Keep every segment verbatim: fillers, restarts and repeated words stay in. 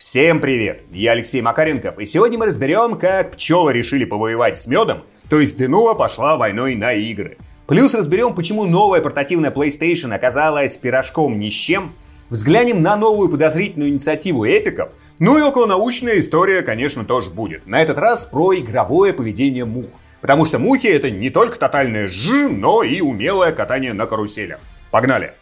Всем привет! Я Алексей Макаренков, и сегодня мы разберем, как пчелы решили повоевать с медом, то есть Denuvo пошла войной на игры. Плюс разберем, почему новая портативная PlayStation оказалась пирожком ни с чем, взглянем на новую подозрительную инициативу эпиков, ну и околонаучная история, конечно, тоже будет. На этот раз про игровое поведение мух, потому что мухи — это не только тотальное ж, но и умелое катание на каруселях. Погнали!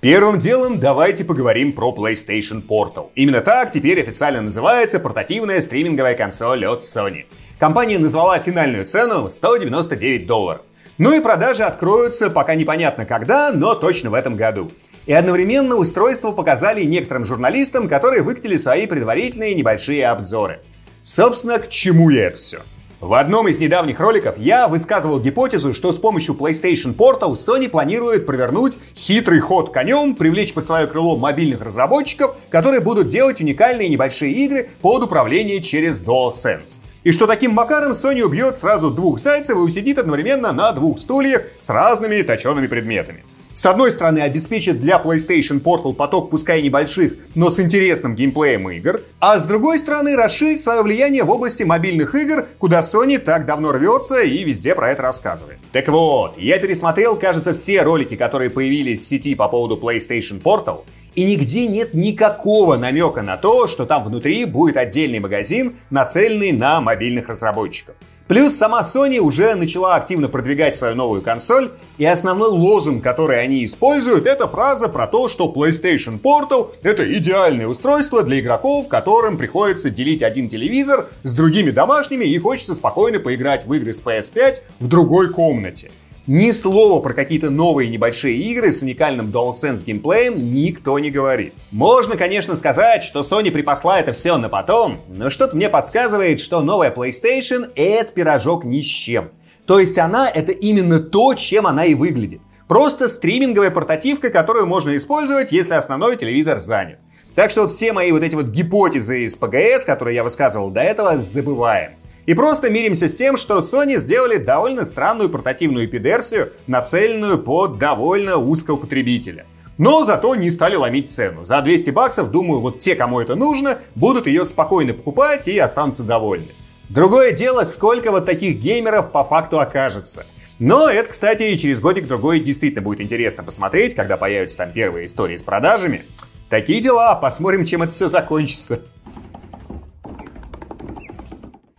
Первым делом давайте поговорим про PlayStation Portal. Именно так теперь официально называется портативная стриминговая консоль от Sony. Компания назвала финальную цену сто девяносто девять долларов. Ну и продажи откроются пока непонятно когда, но точно в этом году. И одновременно устройство показали некоторым журналистам, которые выкатили свои предварительные небольшие обзоры. Собственно, к чему я это все? В одном из недавних роликов я высказывал гипотезу, что с помощью PlayStation Portal Sony планирует провернуть хитрый ход конем, привлечь под свое крыло мобильных разработчиков, которые будут делать уникальные небольшие игры под управление через DualSense. И что таким макаром Sony убьет сразу двух зайцев и усидит одновременно на двух стульях с разными точеными предметами. С одной стороны, обеспечит для PlayStation Portal поток, пускай небольших, но с интересным геймплеем игр, а с другой стороны, расширит свое влияние в области мобильных игр, куда Sony так давно рвется и везде про это рассказывает. Так вот, я пересмотрел, кажется, все ролики, которые появились в сети по поводу PlayStation Portal, и нигде нет никакого намека на то, что там внутри будет отдельный магазин, нацеленный на мобильных разработчиков. Плюс сама Sony уже начала активно продвигать свою новую консоль, и основной лозунг, который они используют, это фраза про то, что PlayStation Portal — это идеальное устройство для игроков, которым приходится делить один телевизор с другими домашними и хочется спокойно поиграть в игры с пи эс пять в другой комнате. Ни слова про какие-то новые небольшие игры с уникальным DualSense геймплеем никто не говорит. Можно, конечно, сказать, что Sony припасла это все на потом, но что-то мне подсказывает, что новая PlayStation — это пирожок ни с чем. То есть она — это именно то, чем она и выглядит. Просто стриминговая портативка, которую можно использовать, если основной телевизор занят. Так что вот все мои вот эти вот гипотезы из ПГС, которые я высказывал до этого, забываем. И просто миримся с тем, что Sony сделали довольно странную портативную пидерсию, нацеленную под довольно узкого потребителя. Но зато не стали ломить цену. За двести баксов, думаю, вот те, кому это нужно, будут ее спокойно покупать и останутся довольны. Другое дело, сколько вот таких геймеров по факту окажется. Но это, кстати, и через годик-другой действительно будет интересно посмотреть, когда появятся там первые истории с продажами. Такие дела, посмотрим, чем это все закончится.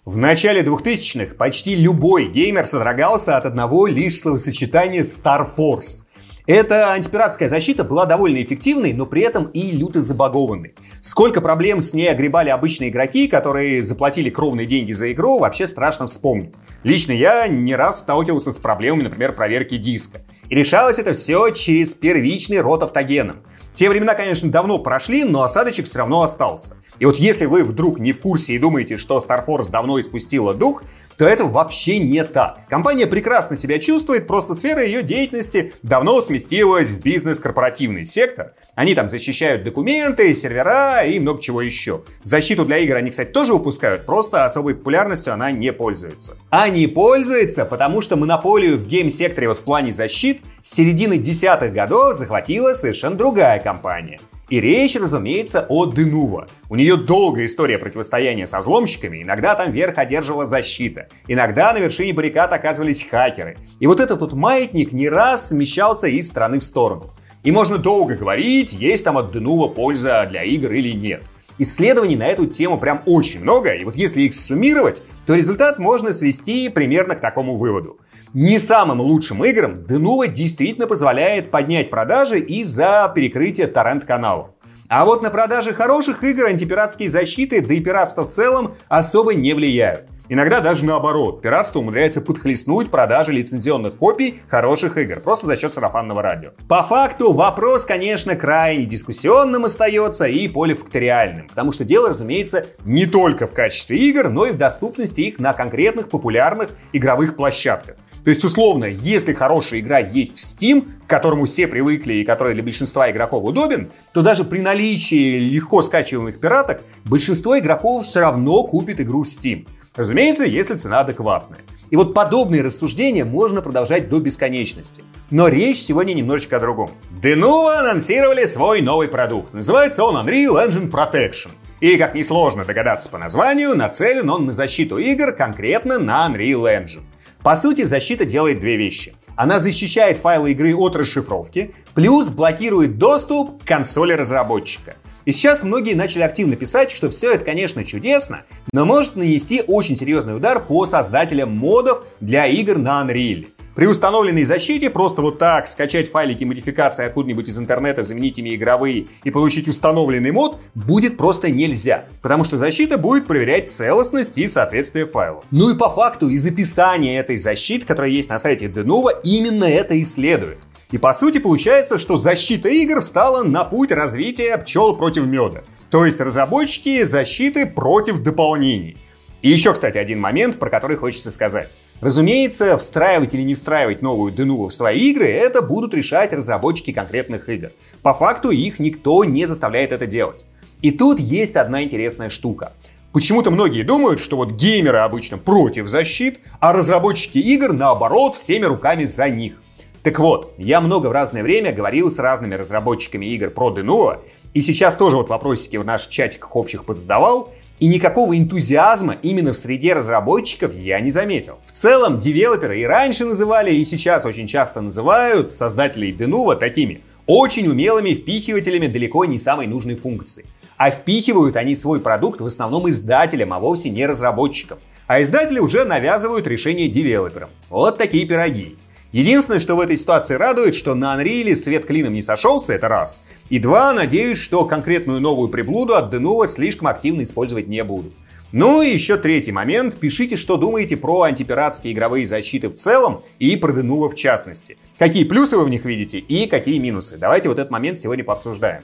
В начале двухтысячных почти любой геймер содрогался от одного лишь словосочетания Starforce. Эта антипиратская защита была довольно эффективной, но при этом и люто забагованной. Сколько проблем с ней огребали обычные игроки, которые заплатили кровные деньги за игру, вообще страшно вспомнить. Лично я не раз сталкивался с проблемами, например, проверки диска. И решалось это все через первичный рот автогеном. Те времена, конечно, давно прошли, но осадочек все равно остался. И вот если вы вдруг не в курсе и думаете, что Starforce давно испустила дух, то это вообще не так. Компания прекрасно себя чувствует, просто сфера ее деятельности давно сместилась в бизнес-корпоративный сектор. Они там защищают документы, сервера и много чего еще. Защиту для игр они, кстати, тоже выпускают, просто особой популярностью она не пользуется. А не пользуется, потому что монополию в гейм-секторе вот в плане защит с середины десятых годов захватила совершенно другая компания. И речь, разумеется, о Denuvo. У нее долгая история противостояния со взломщиками, иногда там верх одерживала защита, иногда на вершине баррикад оказывались хакеры. И вот этот вот маятник не раз смещался из стороны в сторону. И можно долго говорить, есть там от Denuvo польза для игр или нет. Исследований на эту тему прям очень много, и вот если их суммировать, то результат можно свести примерно к такому выводу. Не самым лучшим играм Denuvo действительно позволяет поднять продажи из-за перекрытия торрент-каналов. А вот на продажи хороших игр антипиратские защиты, да и пиратство в целом, особо не влияют. Иногда даже наоборот, пиратство умудряется подхлестнуть продажи лицензионных копий хороших игр, просто за счет сарафанного радио. По факту вопрос, конечно, крайне дискуссионным остается и полифакториальным, потому что дело, разумеется, не только в качестве игр, но и в доступности их на конкретных популярных игровых площадках. То есть, условно, если хорошая игра есть в Steam, к которому все привыкли и который для большинства игроков удобен, то даже при наличии легко скачиваемых пираток большинство игроков все равно купит игру в Steam. Разумеется, если цена адекватная. И вот подобные рассуждения можно продолжать до бесконечности. Но речь сегодня немножечко о другом. Denuvo анонсировали свой новый продукт. Называется он Unreal Engine Protection. И, как несложно догадаться по названию, нацелен он на защиту игр, конкретно на Unreal Engine. По сути, защита делает две вещи. Она защищает файлы игры от расшифровки, плюс блокирует доступ к консоли разработчика. И сейчас многие начали активно писать, что все это, конечно, чудесно, но может нанести очень серьезный удар по создателям модов для игр на Unreal. При установленной защите просто вот так скачать файлики модификации откуда-нибудь из интернета, заменить ими игровые и получить установленный мод будет просто нельзя, потому что защита будет проверять целостность и соответствие файлов. Ну и по факту из описания этой защиты, которая есть на сайте Denuvo, именно это и следует. И по сути получается, что защита игр встала на путь развития пчел против меда. То есть разработчики защиты против дополнений. И еще, кстати, один момент, про который хочется сказать. Разумеется, встраивать или не встраивать новую Denuvo в свои игры, это будут решать разработчики конкретных игр. По факту их никто не заставляет это делать. И тут есть одна интересная штука. Почему-то многие думают, что вот геймеры обычно против защит, а разработчики игр, наоборот, всеми руками за них. Так вот, я много в разное время говорил с разными разработчиками игр про Denuvo, и сейчас тоже вот вопросики в наших чатиках общих подзадавал, и никакого энтузиазма именно в среде разработчиков я не заметил. В целом, девелоперы и раньше называли, и сейчас очень часто называют создателей Denuvo такими очень умелыми впихивателями далеко не самой нужной функции. А впихивают они свой продукт в основном издателям, а вовсе не разработчикам. А издатели уже навязывают решение девелоперам. Вот такие пироги. Единственное, что в этой ситуации радует, что на Unreal свет клином не сошелся, это раз. И два, надеюсь, что конкретную новую приблуду от Denuvo слишком активно использовать не буду. Ну и еще третий момент. Пишите, что думаете про антипиратские игровые защиты в целом и про Denuvo в частности. Какие плюсы вы в них видите и какие минусы. Давайте вот этот момент сегодня пообсуждаем.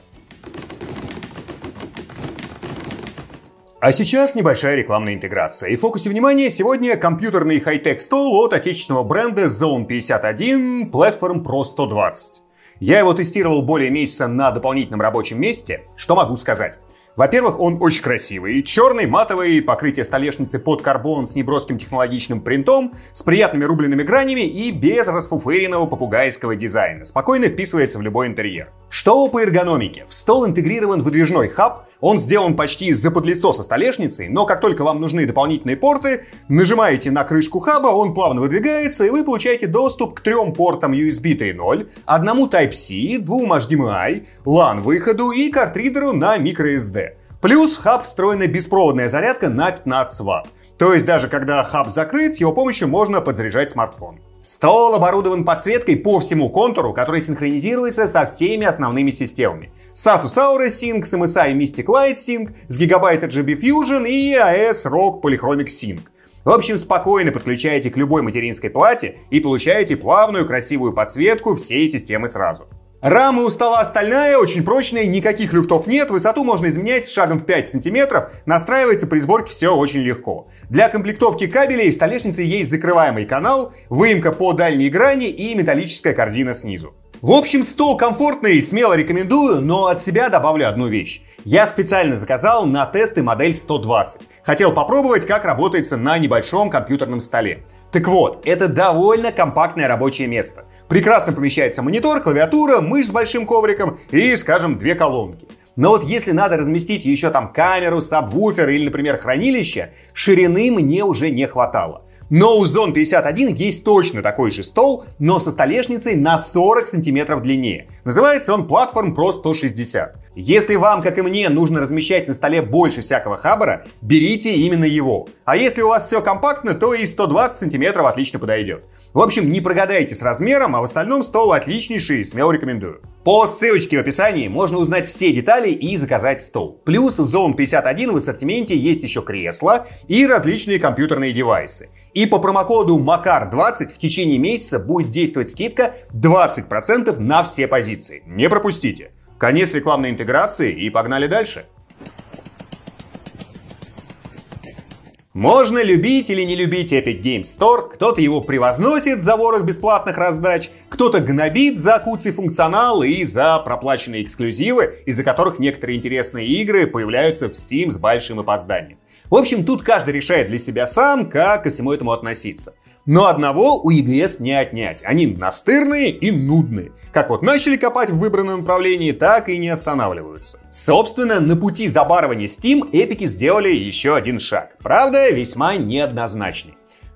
А сейчас небольшая рекламная интеграция. И в фокусе внимания сегодня компьютерный хай-тек стол от отечественного бренда зон пятьдесят один Platform Pro сто двадцать. Я его тестировал более месяца на дополнительном рабочем месте. Что могу сказать? Во-первых, он очень красивый. Черный, матовый, покрытие столешницы под карбон с неброским технологичным принтом, с приятными рубленными гранями и без расфуфыренного попугайского дизайна. Спокойно вписывается в любой интерьер. Что по эргономике? В стол интегрирован выдвижной хаб, он сделан почти из-под лицо со столешницей, но как только вам нужны дополнительные порты, нажимаете на крышку хаба, он плавно выдвигается, и вы получаете доступ к трем портам ю эс би три точка ноль, одному Type-C, двум эйч ди эм ай, лан-выходу и картридеру на microSD. Плюс в хаб встроена беспроводная зарядка на пятнадцать ватт. То есть даже когда хаб закрыт, с его помощью можно подзаряжать смартфон. Стол оборудован подсветкой по всему контуру, который синхронизируется со всеми основными системами. С Asus Aura Sync, с эм эс ай Mystic Light Sync, с Gigabyte эр джи би Fusion и ASRock Polychromic Sync. В общем, спокойно подключаете к любой материнской плате и получаете плавную красивую подсветку всей системы сразу. Рама у стола стальная, очень прочная, никаких люфтов нет, высоту можно изменять с шагом в пять сантиметров, настраивается при сборке все очень легко. Для комплектовки кабелей в столешнице есть закрываемый канал, выемка по дальней грани и металлическая корзина снизу. В общем, стол комфортный, смело рекомендую, но от себя добавлю одну вещь. Я специально заказал на тесты модель сто двадцать. Хотел попробовать, как работается на небольшом компьютерном столе. Так вот, это довольно компактное рабочее место. Прекрасно помещается монитор, клавиатура, мышь с большим ковриком и, скажем, две колонки. Но вот если надо разместить еще там камеру, сабвуфер или, например, хранилище, ширины мне уже не хватало. Но у зон пятьдесят один есть точно такой же стол, но со столешницей на сорок сантиметров длиннее. Называется он Platform Pro сто шестьдесят. Если вам, как и мне, нужно размещать на столе больше всякого хабара, берите именно его. А если у вас все компактно, то и сто двадцать сантиметров отлично подойдет. В общем, не прогадайте с размером, а в остальном стол отличнейший, смело рекомендую. По ссылочке в описании можно узнать все детали и заказать стол. Плюс в зон пятьдесят один в ассортименте есть еще кресла и различные компьютерные девайсы. И по промокоду макар двадцать в течение месяца будет действовать скидка двадцать процентов на все позиции. Не пропустите. Конец рекламной интеграции и погнали дальше. Можно любить или не любить Epic Games Store, кто-то его превозносит за ворох бесплатных раздач, кто-то гнобит за куцый функционал и за проплаченные эксклюзивы, из-за которых некоторые интересные игры появляются в Steam с большим опозданием. В общем, тут каждый решает для себя сам, как ко всему этому относиться. Но одного у и джи эс не отнять. Они настырные и нудные. Как вот начали копать в выбранном направлении, так и не останавливаются. Собственно, на пути забарывания Steam эпики сделали еще один шаг. Правда, весьма неоднозначный.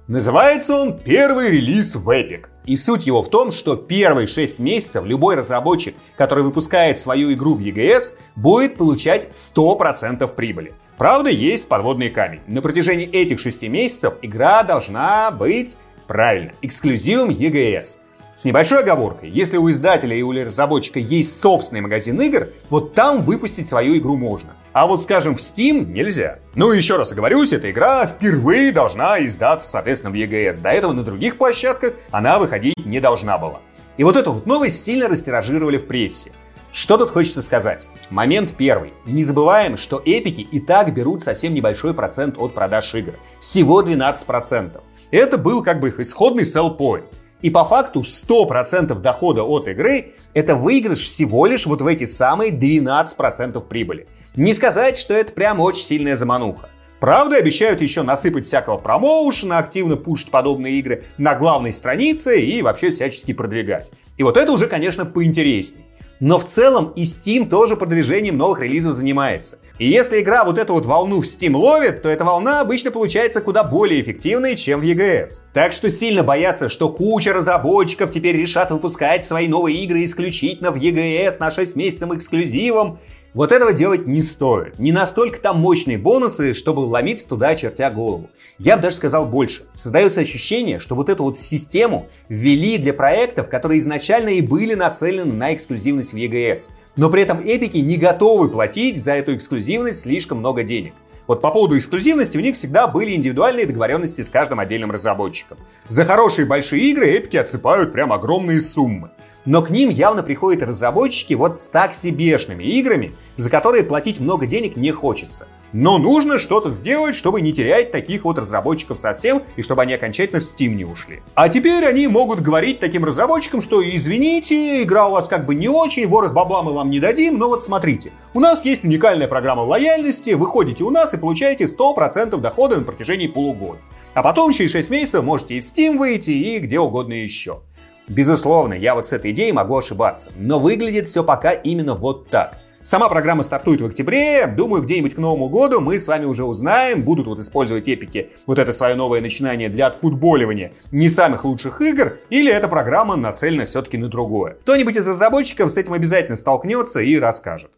Называется он «Первый релиз в Epic». И суть его в том, что первые шесть месяцев любой разработчик, который выпускает свою игру в и джи эс, будет получать сто процентов прибыли. Правда, есть подводный камень. На протяжении этих шести месяцев игра должна быть, правильно, эксклюзивом и джи эс. С небольшой оговоркой, если у издателя и у разработчика есть собственный магазин игр, вот там выпустить свою игру можно. А вот, скажем, в Steam нельзя. Ну и еще раз оговорюсь, эта игра впервые должна издаться, соответственно, в и джи эс. До этого на других площадках она выходить не должна была. И вот эту вот новость сильно растиражировали в прессе. Что тут хочется сказать? Момент первый. Не забываем, что эпики и так берут совсем небольшой процент от продаж игр. Всего двенадцать процентов. Это был как бы их исходный sell point. И по факту сто процентов дохода от игры — это выигрыш всего лишь вот в эти самые двенадцать процентов прибыли. Не сказать, что это прям очень сильная замануха. Правда, обещают еще насыпать всякого промоушена, активно пушить подобные игры на главной странице и вообще всячески продвигать. И вот это уже, конечно, поинтересней. Но в целом и Steam тоже продвижением новых релизов занимается. И если игра вот эту вот волну в Steam ловит, то эта волна обычно получается куда более эффективной, чем в и джи эс. Так что сильно бояться, что куча разработчиков теперь решат выпускать свои новые игры исключительно в и джи эс на шесть месяцев эксклюзивом, вот этого делать не стоит. Не настолько там мощные бонусы, чтобы ломиться туда, чертя голову. Я бы даже сказал больше. Создается ощущение, что вот эту вот систему ввели для проектов, которые изначально и были нацелены на эксклюзивность в и джи эс. Но при этом эпики не готовы платить за эту эксклюзивность слишком много денег. Вот по поводу эксклюзивности у них всегда были индивидуальные договоренности с каждым отдельным разработчиком. За хорошие большие игры эпики отсыпают прям огромные суммы. Но к ним явно приходят разработчики вот с так себешными играми, за которые платить много денег не хочется. Но нужно что-то сделать, чтобы не терять таких вот разработчиков совсем, и чтобы они окончательно в Steam не ушли. А теперь они могут говорить таким разработчикам, что извините, игра у вас как бы не очень, ворох бабла мы вам не дадим, но вот смотрите, у нас есть уникальная программа лояльности, вы ходите у нас и получаете сто процентов дохода на протяжении полугода. А потом через шесть месяцев можете и в Steam выйти, и где угодно еще. Безусловно, я вот с этой идеей могу ошибаться, но выглядит все пока именно вот так. Сама программа стартует в октябре, думаю, где-нибудь к Новому году мы с вами уже узнаем, будут вот использовать эпики вот это свое новое начинание для отфутболивания не самых лучших игр, или эта программа нацелена все-таки на другое. Кто-нибудь из разработчиков с этим обязательно столкнется и расскажет.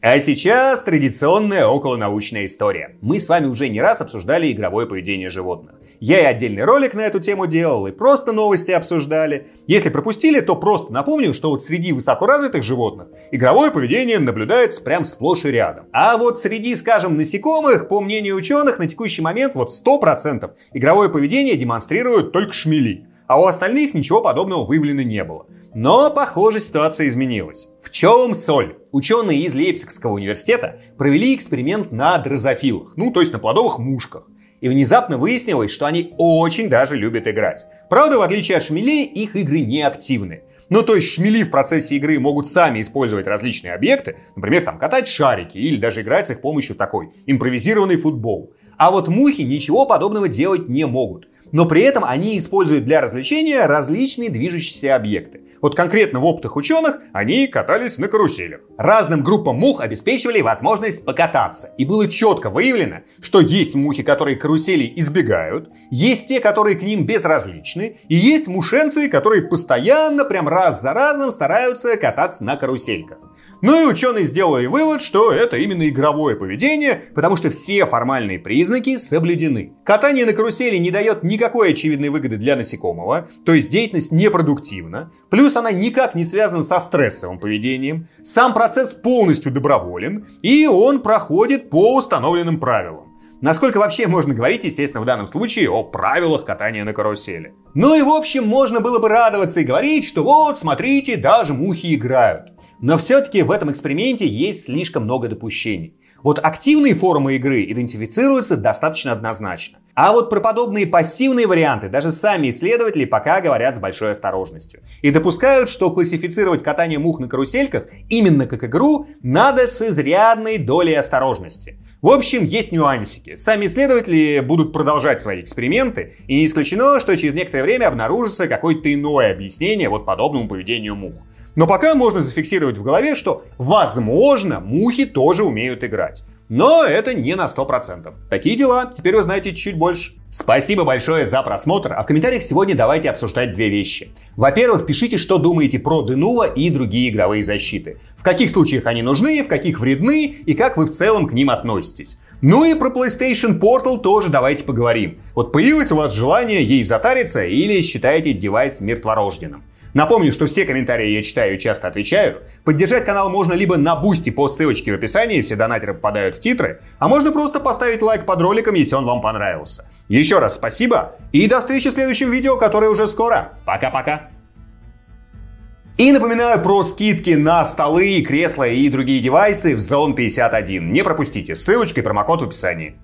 А сейчас традиционная околонаучная история. Мы с вами уже не раз обсуждали игровое поведение животных. Я и отдельный ролик на эту тему делал, и просто новости обсуждали. Если пропустили, то просто напомню, что вот среди высокоразвитых животных игровое поведение наблюдается прям сплошь и рядом. А вот среди, скажем, насекомых, по мнению ученых, на текущий момент вот сто процентов игровое поведение демонстрируют только шмели. А у остальных ничего подобного выявлено не было. Но, похоже, ситуация изменилась. В чем соль? Ученые из Лейпцигского университета провели эксперимент на дрозофилах, ну то есть на плодовых мушках. И внезапно выяснилось, что они очень даже любят играть. Правда, в отличие от шмелей, их игры не активны. Ну то есть шмели в процессе игры могут сами использовать различные объекты, например, там катать шарики или даже играть с их помощью такой импровизированный футбол. А вот мухи ничего подобного делать не могут. Но при этом они используют для развлечения различные движущиеся объекты. Вот конкретно в опытах ученых они катались на каруселях. Разным группам мух обеспечивали возможность покататься. И было четко выявлено, что есть мухи, которые карусели избегают, есть те, которые к ним безразличны, и есть мушенцы, которые постоянно, прям раз за разом стараются кататься на карусельках. Ну и ученые сделали вывод, что это именно игровое поведение, потому что все формальные признаки соблюдены. Катание на карусели не дает никакой очевидной выгоды для насекомого, то есть деятельность непродуктивна, плюс она никак не связана со стрессовым поведением, сам процесс полностью доброволен, и он проходит по установленным правилам. Насколько вообще можно говорить, естественно, в данном случае о правилах катания на карусели. Ну и в общем, можно было бы радоваться и говорить, что вот, смотрите, даже мухи играют. Но все-таки в этом эксперименте есть слишком много допущений. Вот активные формы игры идентифицируются достаточно однозначно. А вот про подобные пассивные варианты даже сами исследователи пока говорят с большой осторожностью. И допускают, что классифицировать катание мух на карусельках именно как игру надо с изрядной долей осторожности. В общем, есть нюансики. Сами исследователи будут продолжать свои эксперименты, и не исключено, что через некоторое время обнаружится какое-то иное объяснение вот подобному поведению мух. Но пока можно зафиксировать в голове, что, возможно, мухи тоже умеют играть. Но это не на сто процентов. Такие дела, теперь вы знаете чуть больше. Спасибо большое за просмотр, а в комментариях сегодня давайте обсуждать две вещи. Во-первых, пишите, что думаете про Denuvo и другие игровые защиты. В каких случаях они нужны, в каких вредны и как вы в целом к ним относитесь. Ну и про PlayStation Portal тоже давайте поговорим. Вот появилось у вас желание ей затариться или считаете девайс мертворожденным? Напомню, что все комментарии я читаю и часто отвечаю. Поддержать канал можно либо на бусти по ссылочке в описании, все донатеры попадают в титры, а можно просто поставить лайк под роликом, если он вам понравился. Еще раз спасибо и до встречи в следующем видео, которое уже скоро. Пока-пока! И напоминаю про скидки на столы, кресла и другие девайсы в зон пятьдесят один. Не пропустите, ссылочка и промокод в описании.